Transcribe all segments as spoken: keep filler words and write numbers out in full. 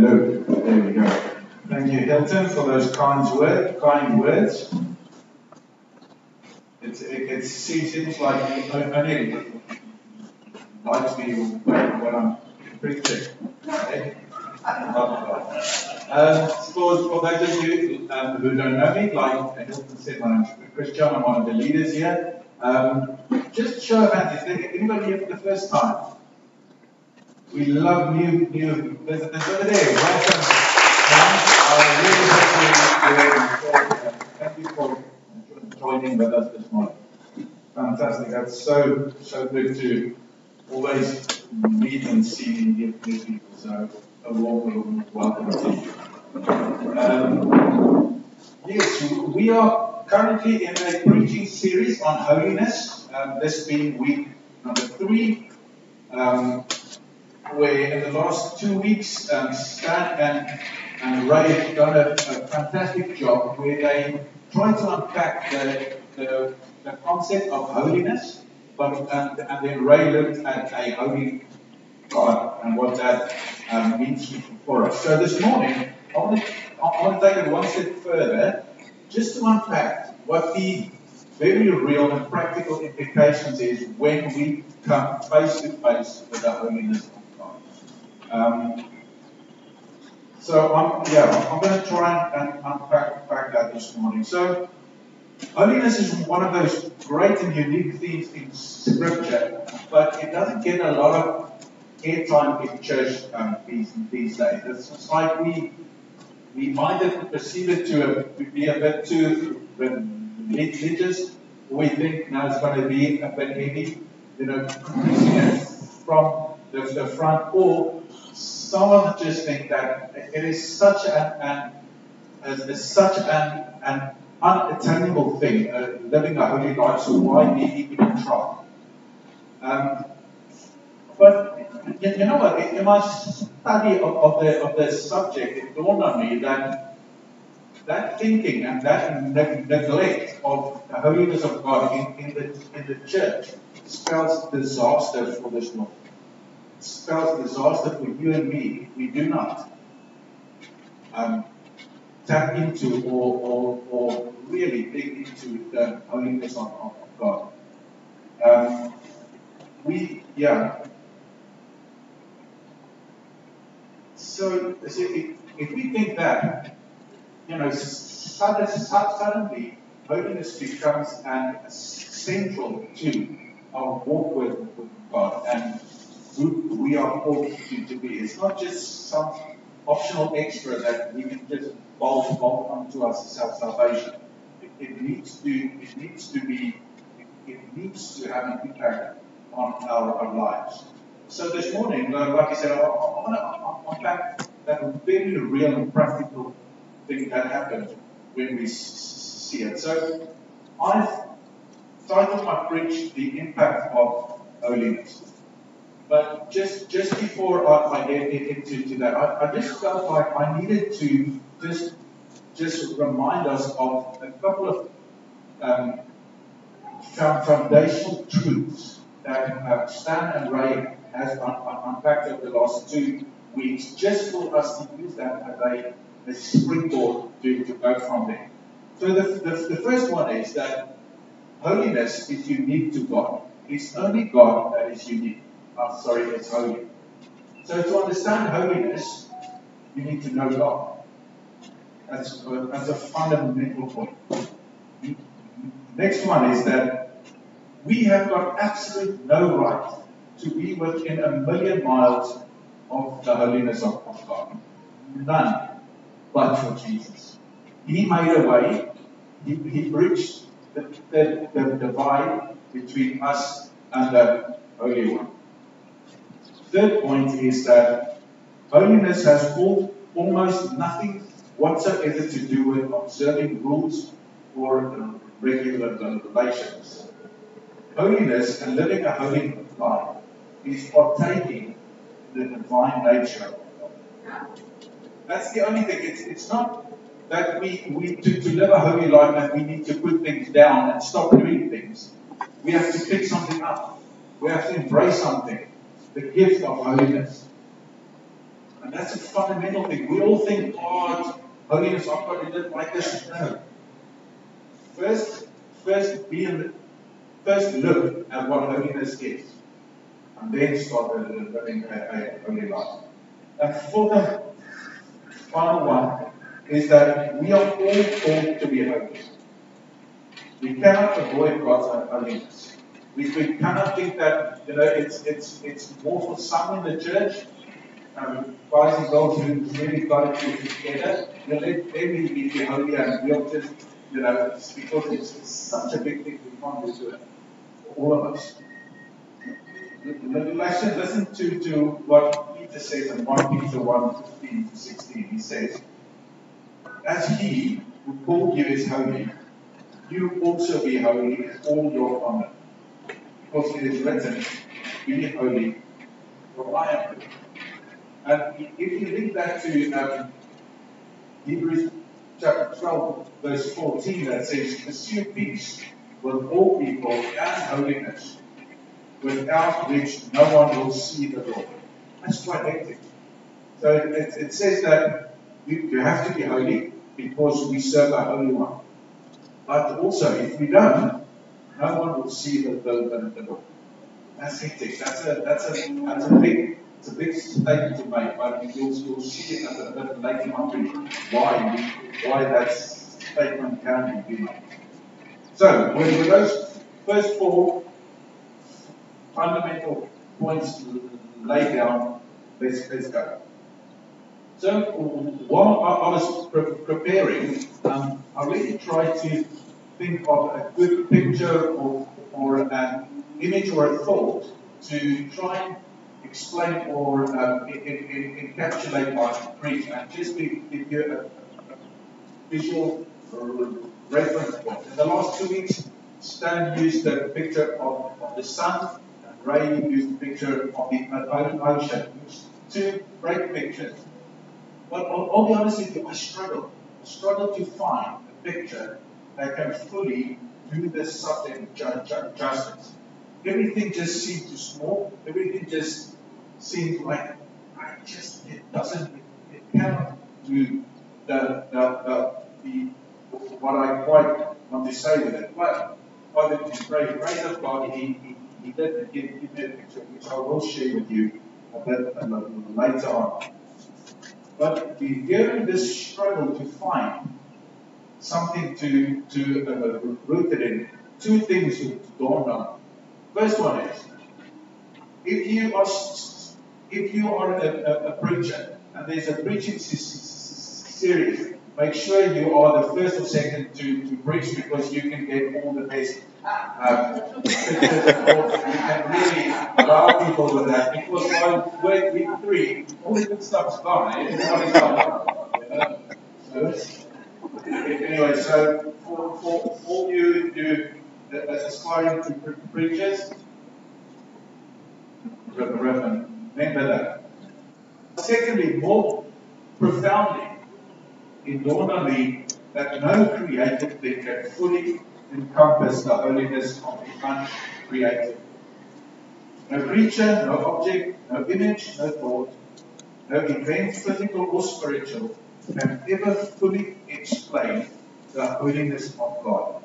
Hello. There we go. Thank you, Hilton, for those kind, word, kind words. It's, it, it seems like you only like me when I'm preaching. Okay? Um, for, for those of you um, who don't know me, like Hilton said, my name's Christian, I'm one of the leaders here. Um, just show of hands, is there anybody here for the first time? We love new new visitors over there. Welcome. Uh, thank you for joining with us this morning. Fantastic. That's so so good to always meet and see new people. So a warm welcome to you. Um, yes, we are currently in a preaching series on holiness. Um, this being week number three. Um, Where in the last two weeks, um, Stan and, and Ray have done a, a fantastic job where they try to unpack the, the, the concept of holiness, but and, and then Ray looked at a holy God and what that um, means for us. So this morning, I want to, I want to take it one step further, just to unpack what the very real and practical implications is when we come face to face with the holiness. Um, so I'm, yeah, I'm going to try and, and unpack, unpack that this morning. So holiness is one of those great and unique themes in Scripture, but it doesn't get a lot of airtime in church um, these these days. It's like we we might have perceived it to be a bit too religious. We think now it's going to be a bit heavy, you know, from the, the front or. Someone just think that it is such an, an is such an, an unattainable thing, uh, living a holy life. So why be even try? Um, but you, you know what? In my study of, of the of the subject, it dawned on me that that thinking and that ne- neglect of the holiness of God in, in the in the church spells disaster for this world. Spells disaster for you and me if we do not um, tap into or, or, or really dig into the holiness of, of God. Um, we, yeah. So, so if, if we think that, you know, suddenly, suddenly holiness becomes an central to our walk with, with God and who we are called to, to be. It's not just some optional extra that we can just bolt, bolt onto ourselves salvation. It, it needs to, it needs to be, it, it needs to have an impact on our, our lives. So this morning, like I said, I, I want to unpack that very real and practical thing that happens when we see it. So I've titled my preach "The Impact of Holiness." But just just before I, I get into to that, I, I just felt like I needed to just just remind us of a couple of um, foundational truths that uh, Stan and Ray has un- un- unpacked over the last two weeks, just for us to use that as a, a springboard to, to go from there. So the, the the first one is that holiness is unique to God. It's only God that is unique. I'm oh, sorry, it's holy. So to understand holiness, you need to know God. That's a, that's a fundamental point. Next one is that we have got absolute no right to be within a million miles of the holiness of, of God. None, but for Jesus. He made a way. He, he bridged the, the, the divide between us and the Holy One. Third point is that holiness has all, almost nothing whatsoever to do with observing rules or regulations. Holiness and living a holy life is partaking the divine nature. That's the only thing. It's, it's not that we, we to, to live a holy life that we need to put things down and stop doing things. We have to pick something up. We have to embrace something. The gift of holiness. And that's a fundamental thing. We all think, God, holiness, I've got to do it like this. No. First, first, be in the, first look at what holiness is. And then start living a holy life. And for the final one, is that we are all called to be holy. We cannot avoid God's holiness. We, we cannot think that, you know, it's it's it's more for some in the church, um, guys and girls who've really got it to together. You know, let them be holy, and we'll just, you know, it's because it's, it's such a big thing we can't do it for all of us. Listen to, to what Peter says in First Peter one, fifteen to sixteen. He says, as he who called you is holy, you also be holy in all your honor. Because it is written, be holy, for I am holy. And if you link that to um, Hebrews chapter twelve, verse fourteen, that says, pursue peace with all people and holiness, without which no one will see the Lord. That's quite hectic. So it, it, it says that you, you have to be holy because we serve a holy one. But also, if we don't, no one will see the Lord. The, the that's hectic. That's a that's a that's a big it's a big statement to make. But you'll you'll see it as a bit later on why why that statement can be made. So with those first four fundamental points laid down, let's, let's go. So while I was pre preparing, um, I really tried to think of a good picture or, or an image or a thought to try and explain or um, in, in, in encapsulate my preach and just give you a, a visual reference point. In the last two weeks, Stan used the picture of, of the sun. Ray used the picture of the ocean, two great pictures. But I'll be honest with you, I struggle. I struggle to find a picture that can fully do this subject justice. Everything just seems too small. Everything just seems like I just it doesn't it, it cannot do the the, the the what I quite want to say with it. But by the grace of God, he, he He did give me a picture, which I will share with you a bit later on. But we during this struggle to find something to, to uh, root it in, two things dawned on. First one is, if you are, if you are a, a, a preacher, and there's a preaching series, make sure you are the first or second to, to preach, because you can get all the best um, pictures. You can really wow people with that, because by week, week three, all the good stuff's gone. Everybody's gone. Anyway, so for, for all you who uh, aspiring to pre preachers, remember that. Secondly, more profoundly, it dawned on me that no created thing can fully encompass the holiness of the uncreated. No creature, no object, no image, no thought, no event, physical or spiritual, can ever fully explain the holiness of God.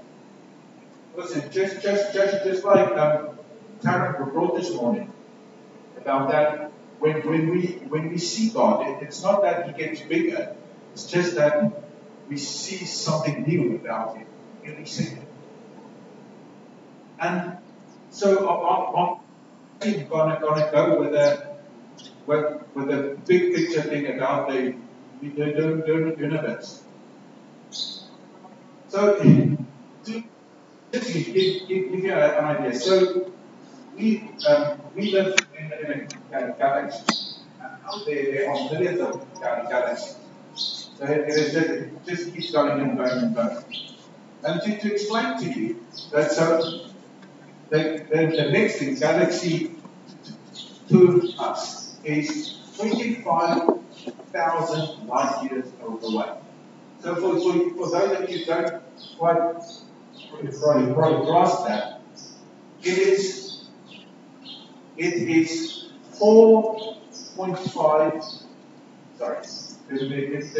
Listen, just just just just like um, Tarek brought this morning about that, when when we when we see God, it, it's not that He gets bigger. It's just that we see something new about it every second. And so I'm, I'm gonna, gonna go with a with, with a big picture thing about the universe. So to give, give, give you an idea, so we um, we live in, in a galaxy, and out there there are millions of galaxies. So it, it, it just keeps going and going and going. And to, to explain to you that so the, the, the next thing, galaxy to us, is twenty-five thousand light years away. So for, for, for those of you who don't quite, quite, quite grasp that, it is, it is four point five starts. Let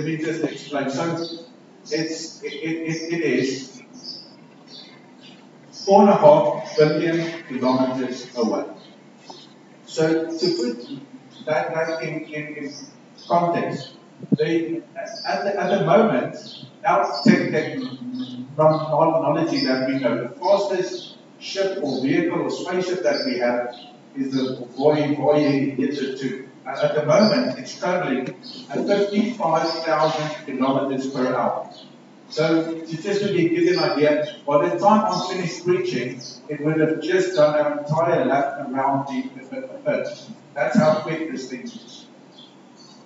me just explain. So it's, it, it, it is four and a half billion kilometers away. So to put that, that in, in, in context, they, at, the, at the moment, our tech, tech technology that we know, the fastest ship or vehicle or spaceship that we have is the Voyager two. And at the moment, it's traveling at fifty-five thousand kilometers per hour. So, just to give you an idea, by the time I'm finished preaching, it would have just done an entire lap around the Earth. That's how quick this thing is.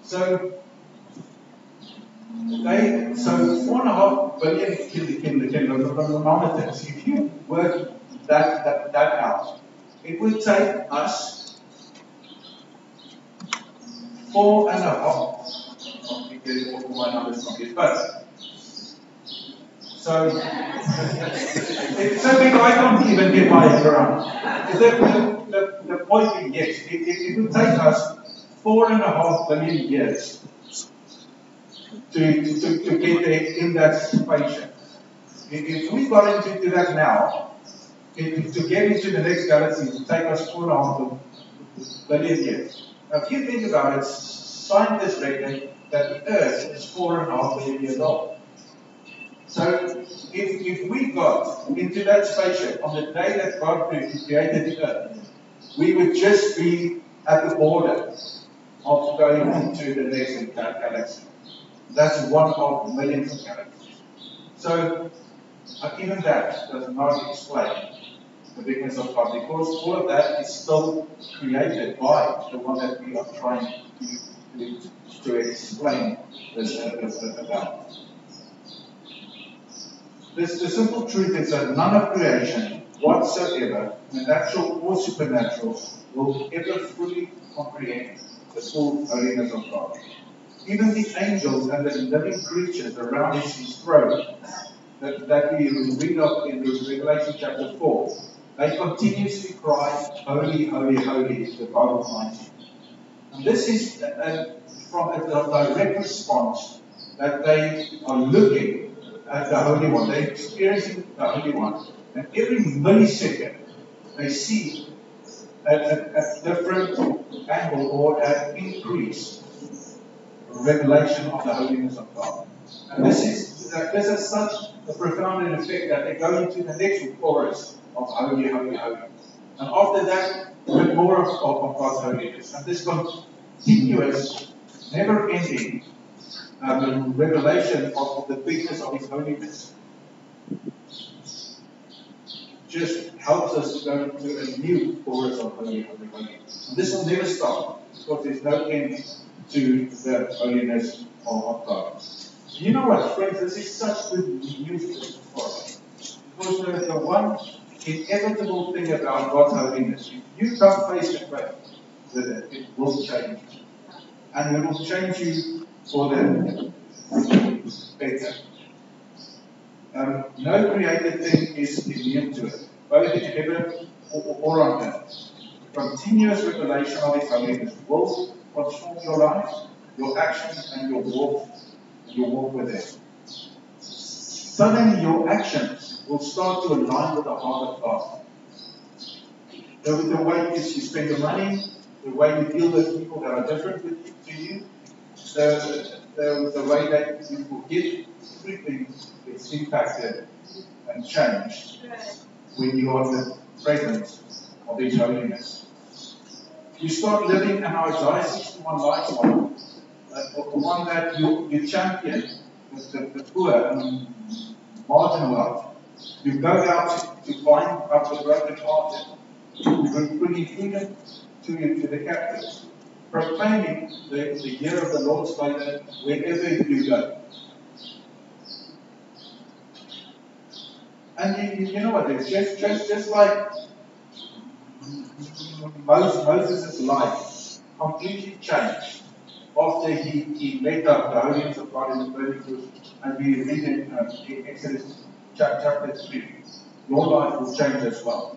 So, they, so four and a half billion kilometers, if you work that, that, that out, it would take us four and a half. So, it's so big I can't even get my head around. The, the, the, the point is, yes, it, it, it would take us four and a half billion years to, to, to get there in that spaceship. If we got into that now, it, to get into the next galaxy would take us four and a half billion years. Now, if you think about it, scientists reckon that the Earth is four and a half billion years old. So, if, if we got into that spaceship on the day that God created the Earth, we would just be at the border of going into the next galaxy. That's one of millions of galaxies. So, even that does not explain the bigness of God, because all of that is still created by the one that we are trying to, to, to explain this about. This, the simple truth is that none of creation whatsoever, natural or supernatural, will ever fully comprehend the full holiness of God. Even the angels and the living creatures around His throne that, that we read of in Revelation chapter four, they continuously cry, "Holy, holy, holy is the God Almighty." And this is a, a, from a, a direct response that they are looking at the Holy One. They're experiencing the Holy One. And every millisecond, they see a, a, a different angle or an increased revelation of the holiness of God. And this is, this is such a profound effect that they go into the next chorus of Holy, Holy, Holy. And after that, with more of, of God's holiness. And this continuous, never-ending Uh, the revelation of, of the bigness of His holiness just helps us to go into a new chorus of holy, holy, holy. And this will never stop, because there's no end to the holiness of, of God. You know what, friends? This is such good news for us, because the, the one inevitable thing about God's holiness, if you come face to face with it, it will change, and it will change you for them better. Um, no created thing is immune to it, both in heaven or, or on earth. Continuous revelation of His holiness will transform your life, your actions, and your walk, your walk with it. Suddenly, your actions will start to align with the heart of God. The, the way you spend your money, the way you deal with people that are different with, to you, The, the, the way that you forgive, everything is impacted and changed when you are in the presence of His holiness. You start living an Isaiah sixty-one lifestyle, the one that you, you champion the, the poor and marginalized. You go out to bind up the brokenhearted, you bring freedom to, to the captives, proclaiming the, the year of the Lord's favor wherever you go. And you, you know what? It's just, just, just like Moses, Moses' life completely changed after he, he let up the holiness of God in the burning bush, and we read it um, in Exodus chapter three. Your life will change as well.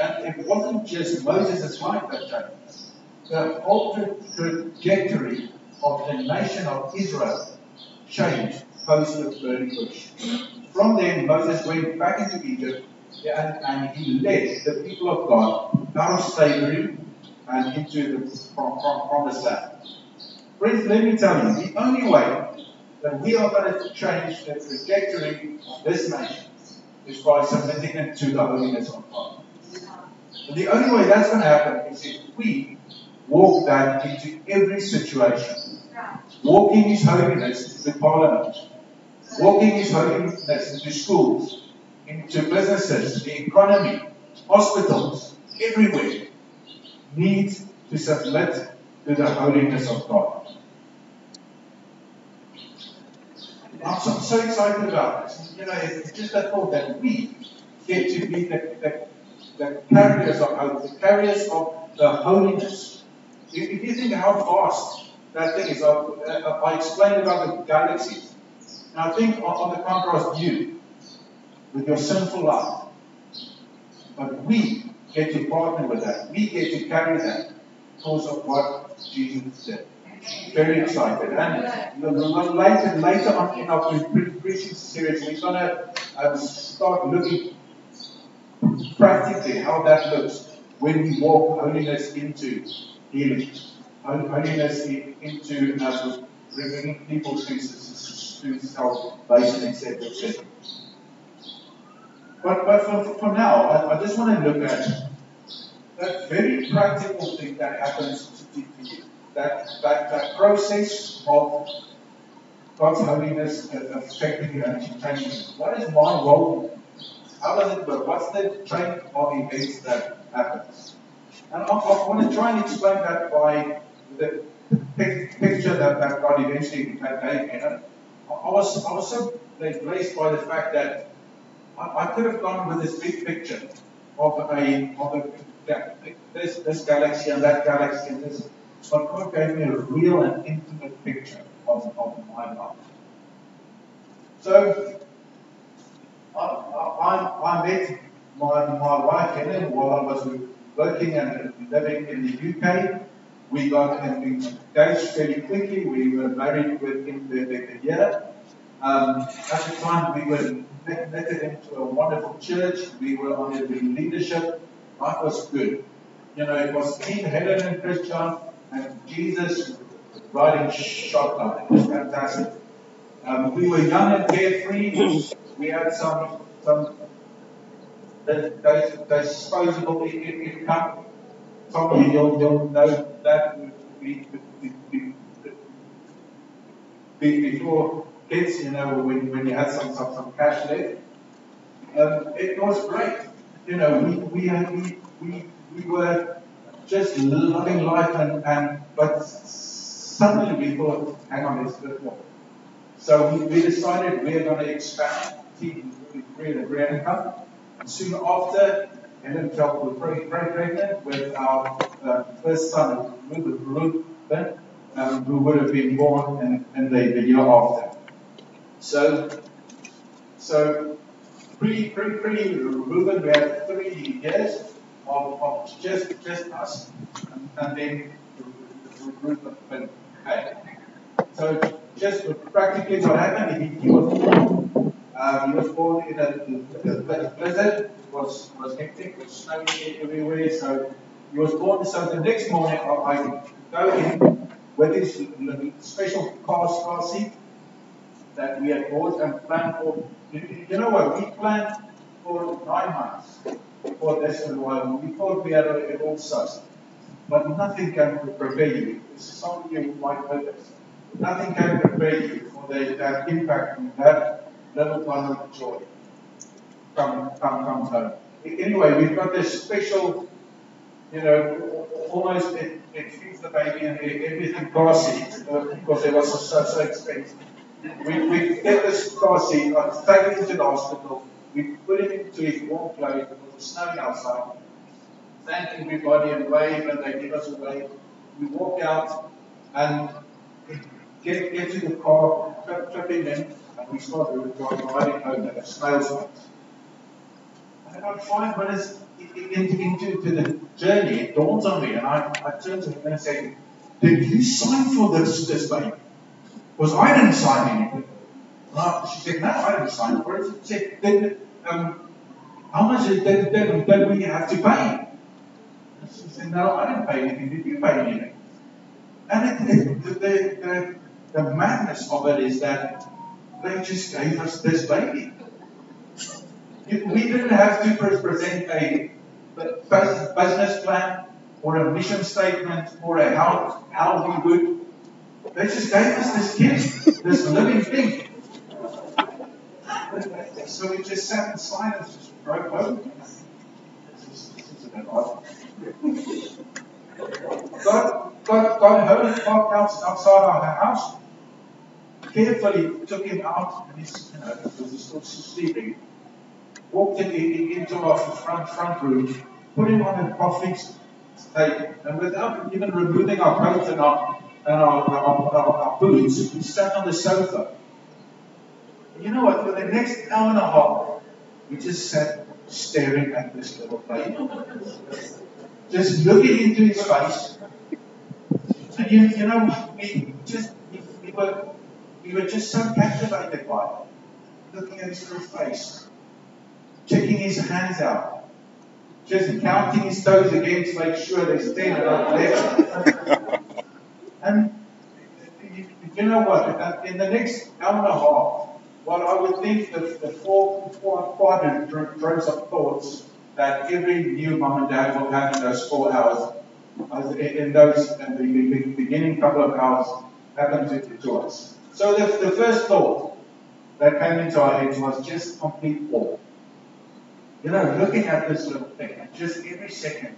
And it wasn't just Moses' life that changed. The whole trajectory of the nation of Israel changed post the burning bush. From then, Moses went back into Egypt, and, and he led the people of God out of slavery and into the from, from, promised land. Friends, let me tell you, the only way that we are going to change the trajectory of this nation is by submitting to the holiness of God. And the only way that's going to happen is if we walk that into every situation. Walking His holiness into Parliament. Walking His holiness into schools, into businesses, the economy, hospitals, everywhere. Need to submit to the holiness of God. I'm so, so excited about this. You know, it's just the thought that we get to be the, the, the carriers of the carriers of the holiness. If, if you think how vast that thing is, I, I explained about the galaxies. Now think on, on the contrast you with your sinful life, but we get to partner with that. We get to carry that because of what Jesus did. Very excited, and later, later on in our preaching series, we're going to um, start looking practically how that looks when we walk holiness into healing, holiness in, into um, bringing people to, to salvation, et cetera, et cetera. But, but for, for now, I, I just want to look at that very practical thing that happens to you. That, that that process of God's holiness affecting you and changing you. What is my role? How does it work? What's the train of events that happens? And I, I want to try and explain that by the pic- picture that, that God eventually that gave me. I, I was I was so blessed by the fact that I, I could have gone with this big picture of a of a this this galaxy and that galaxy and this. But God gave me a real and intimate picture of, of my life. So, I, I, I met my, my wife Helen while I was working and living in the U K. We got engaged fairly quickly. We were married within the, the, the year. Um, at the time, we were netted into a wonderful church. We were under the leadership. Life was good. You know, it was me, Helen, and Christian. And Jesus riding shotgun. It was fantastic. Um, we were young and carefree. We had some some disposable income. Some of you you'll know that before kids, you know, when, when you had some, some, some cash left. Um, it was great. You know, we we we we, we were just loving life, and, and but suddenly we thought, hang on, it's a bit more. So we, we decided we're going to expand career income. And soon after, Helen fell pregnant with our uh, first son, Ruben, um, who would have been born in, in the, the year after. So, so pre pre pre Ruben, we had three years. Of, of just just us, and, and then Ruth of Ben. So just practically what happened, he, he was born. Um, he was born in a blizzard. It was was hectic. It was snowing everywhere. So he was born. So the next morning, I, I go in with this special car car seat that we had bought and planned for. You know what? We planned for nine months. Before this revival, we thought we had it all sussed, but nothing can prepare you. Some of you might know this. Nothing can prepare you for the, that impact and that level kind of joy come, come, comes home. Anyway, we've got this special, you know, almost it, it feeds the baby and everything car seat because it was so, so expensive. We, we get this car seat, I take it to the hospital. We put him into his warm clothes because it was snowing outside. Thank everybody and wave, and they give us a wave. We walk out and get, get to the car, trip, trip him in, and we start riding home at a snail's pace. And about five minutes into, into the journey, it dawns on me, and I, I turn to him and say, Did you sign for this, this baby? Because I didn't sign anything. No, she said, no, I didn't sign for it. She said, then um, how much did, did, did, did we have to pay? She said, no, I didn't pay anything. Did you pay anything? And it, it, the, the, the, the madness of it is that they just gave us this baby. We didn't have to present a business plan or a mission statement or a how, how we would. They just gave us this gift, this living thing. So we just sat in silence, just broke open. This is a bit odd. God, God, God heard him parked outside our house, carefully took him out, and he's, you know, he's still sleeping. Walked in, in, into our front, front room, put him on a coffee table, and without even removing our coats and our, and our, our, our, our boots, we sat on the sofa. And you know what? For the next hour and a half, we just sat staring at this little baby, just looking into his face. And you, you know, we just we, we were we were just so captivated by it, looking at his little face. Checking his hands out, just counting his toes again to make sure they stand about left. And you, you know what? In the next hour and a half, well, I would think that the four quadrant droves of thoughts that every new mom and dad will have in those four hours, in those in the beginning couple of hours, happened to us. So the, the first thought that came into our heads was just complete awe. You know, looking at this little thing and just every second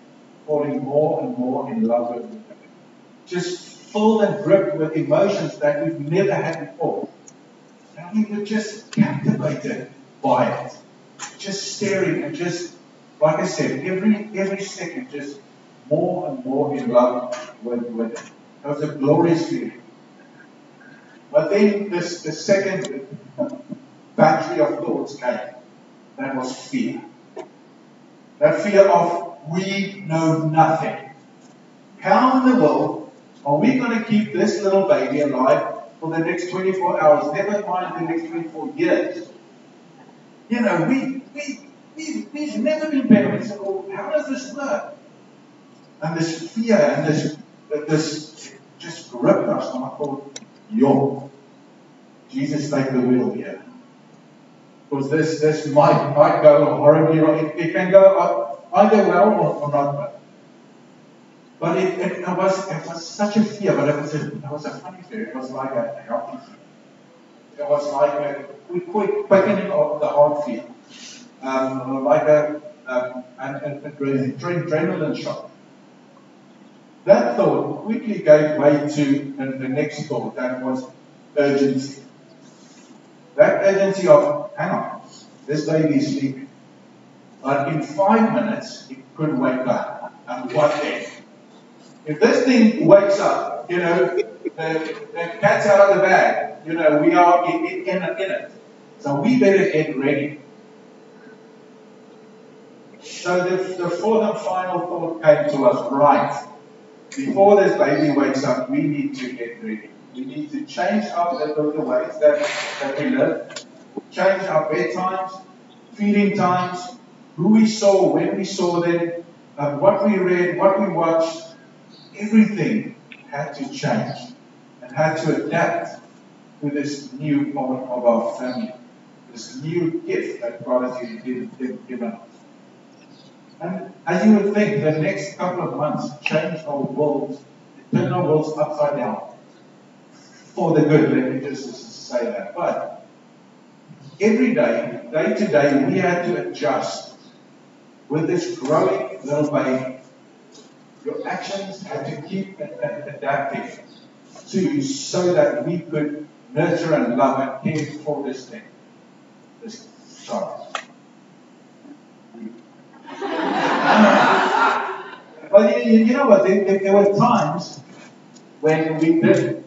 falling more and more in love with it. Just full and gripped with emotions that we've never had before. And we were just captivated by it. Just staring and just, like I said, every every second just more and more in love with, with it. It was a glorious feeling. But then this, the second battery of thoughts came. That was fear. That fear of, we know nothing. How in the world are we going to keep this little baby alive for the next twenty-four hours, never mind the next twenty-four years? You know, we, we, we, we've never been parents. So how does this work? And this fear and this, this just gripped us. And I thought, yo, Jesus, take the wheel here. Because this, this might, might go horribly wrong. It, it can go up either well or, or not well. But it, it, it, was, it was such a fear, but it was a, it was a funny fear. It was like a healthy fear. It was like a quick quickening of the heart fear. Um, like a, um, an, an adrenaline shock. That thought quickly gave way to the, the next thought, that was urgency. That urgency of, hang on, this baby is sleeping. But in five minutes, it could wake up. And what then? If this thing wakes up, you know, the, the cat's out of the bag. You know, we are in, in, in it. So we better get ready. So the, the fourth and final thought came to us, right, before this baby wakes up, we need to get ready. We need to change up the, the ways that, that we live, change our bedtimes, feeding times, who we saw, when we saw them, uh, what we read, what we watched. Everything had to change and had to adapt to this new part of our family, this new gift that God has given us. And as you would think, the next couple of months changed our worlds, turned our worlds upside down. For the good, let me just say that. But every day, day to day, we had to adjust with this growing little baby. Your actions had to keep adapting to you so that we could nurture and love and care for this thing, this child. But you, you know what? There, there were times when we did.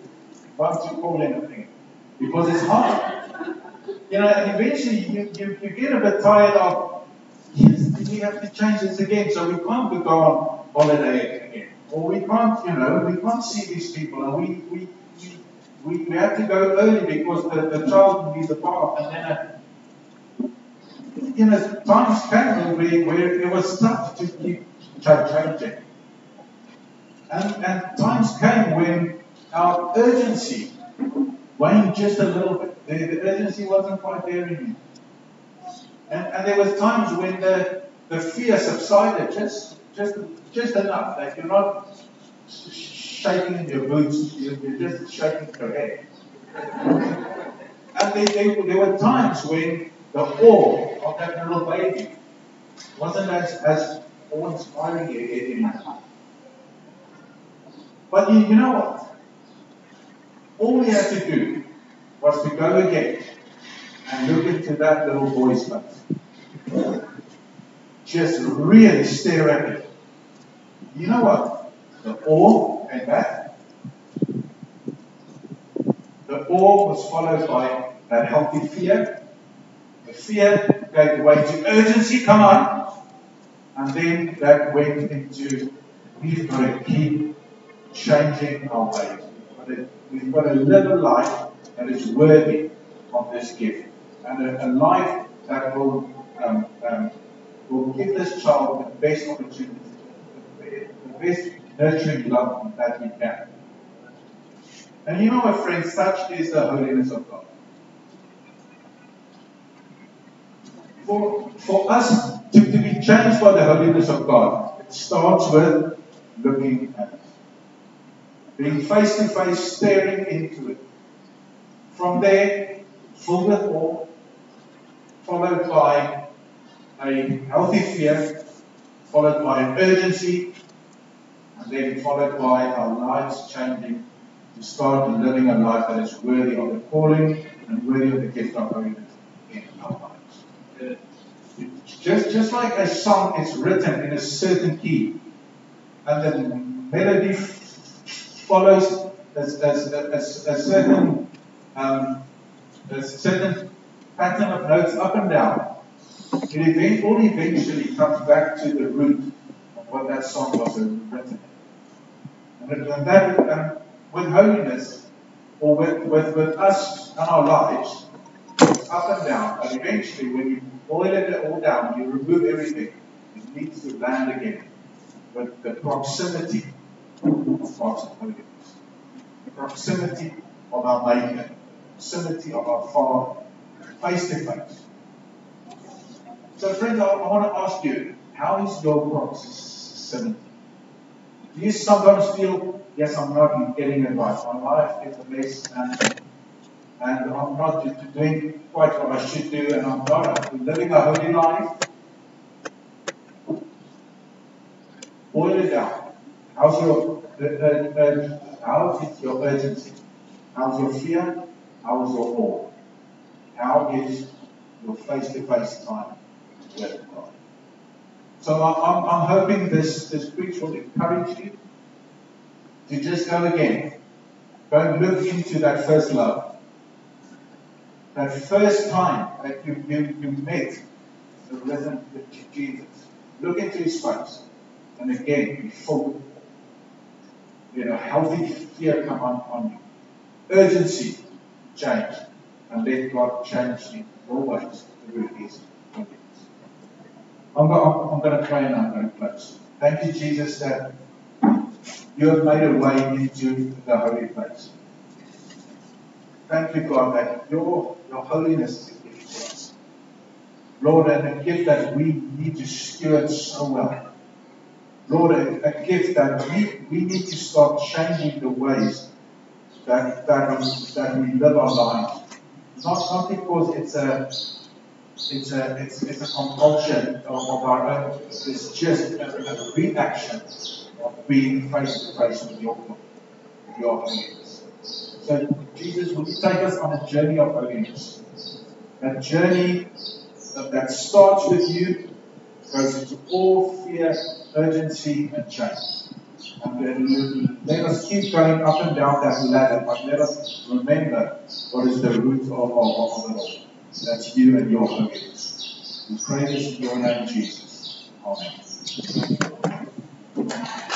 Want to call anything because it's hard, you know. And eventually, you, you, you get a bit tired of yes, we have to change this again, so we can't go on holiday again. Or we can't, you know, we can't see these people, and we we we, we have to go early because the, the child will be the path. And then, a, you know, times came where, where it was tough to keep changing. And, and times came when our urgency waned just a little bit. The, the urgency wasn't quite there anymore. And, and there was times when the, the fear subsided just just just enough that you're not shaking your boots, you're, you're just shaking your head. And they, they, there were times when the awe of that little baby wasn't as, as awe-inspiring anymore. But you, you know what? All we had to do was to go again and look into that little boy's face. Just really stare at it. You know what? The awe came back. The awe was followed by that healthy fear. The fear gave way to urgency, come on. And then that went into, we've got to keep changing our ways. We've got to live a life that is worthy of this gift. And a, a life that will um, um, will give this child the best opportunity, the best nurturing love that he can. And you know, my friends, such is the holiness of God. For, for us to, to be changed by the holiness of God, it starts with looking at it. Being face to face, staring into it. From there, full with awe, followed by a healthy fear, followed by an urgency, and then followed by our lives changing to start living a life that is worthy of the calling and worthy of the gift of holiness in our lives. Just, just like a song is written in a certain key, and the melody follows a, a, a, a certain um, a certain pattern of notes up and down. It all eventually comes back to the root of what that song was written. And, and that, um, with holiness, or with, with, with us and our lives, it's up and down. But eventually, when you boil it all down, you remove everything, it needs to land again with the proximity of God's holiness. The proximity of our Maker, the proximity of our Father, face to face. So, friends, I, I want to ask you, how is your proximity? Do you sometimes feel, yes, I'm not getting it right, my life is a mess, and, and I'm not doing quite what I should do, and I'm not living a holy life? Boil it down. How's your, uh, uh, how is your urgency? How's your fear? How is your awe? How is your face-to-face time? So I'm, I'm hoping this, this preach will encourage you to just go again. Go and look into that first love. That first time that you, you, you met the risen Jesus. Look into his face. And again, be full. You know, healthy fear come on, on you. Urgency, change. And let God change you always through his. I'm going to pray and I'm going to close. Thank you, Jesus, that you have made a way into the holy place. Thank you, God, that your, your holiness is a gift for us. Lord, and a gift that we need to steward so well. Lord, a, a gift that we, we need to start changing the ways that, that, we, that we live our lives. Not, not because it's a... It's a, it's, it's a compulsion of, of our own. It's just a, a reaction of being face to face with your with your holiness. So, Jesus, will you take us on a journey of holiness? That journey that, that starts with you, goes into all fear, urgency, and change. And then let us keep going up and down that ladder, but let us remember what is the root of, of, of it all. That's you and your holiness. We pray this in your name, Jesus. Amen.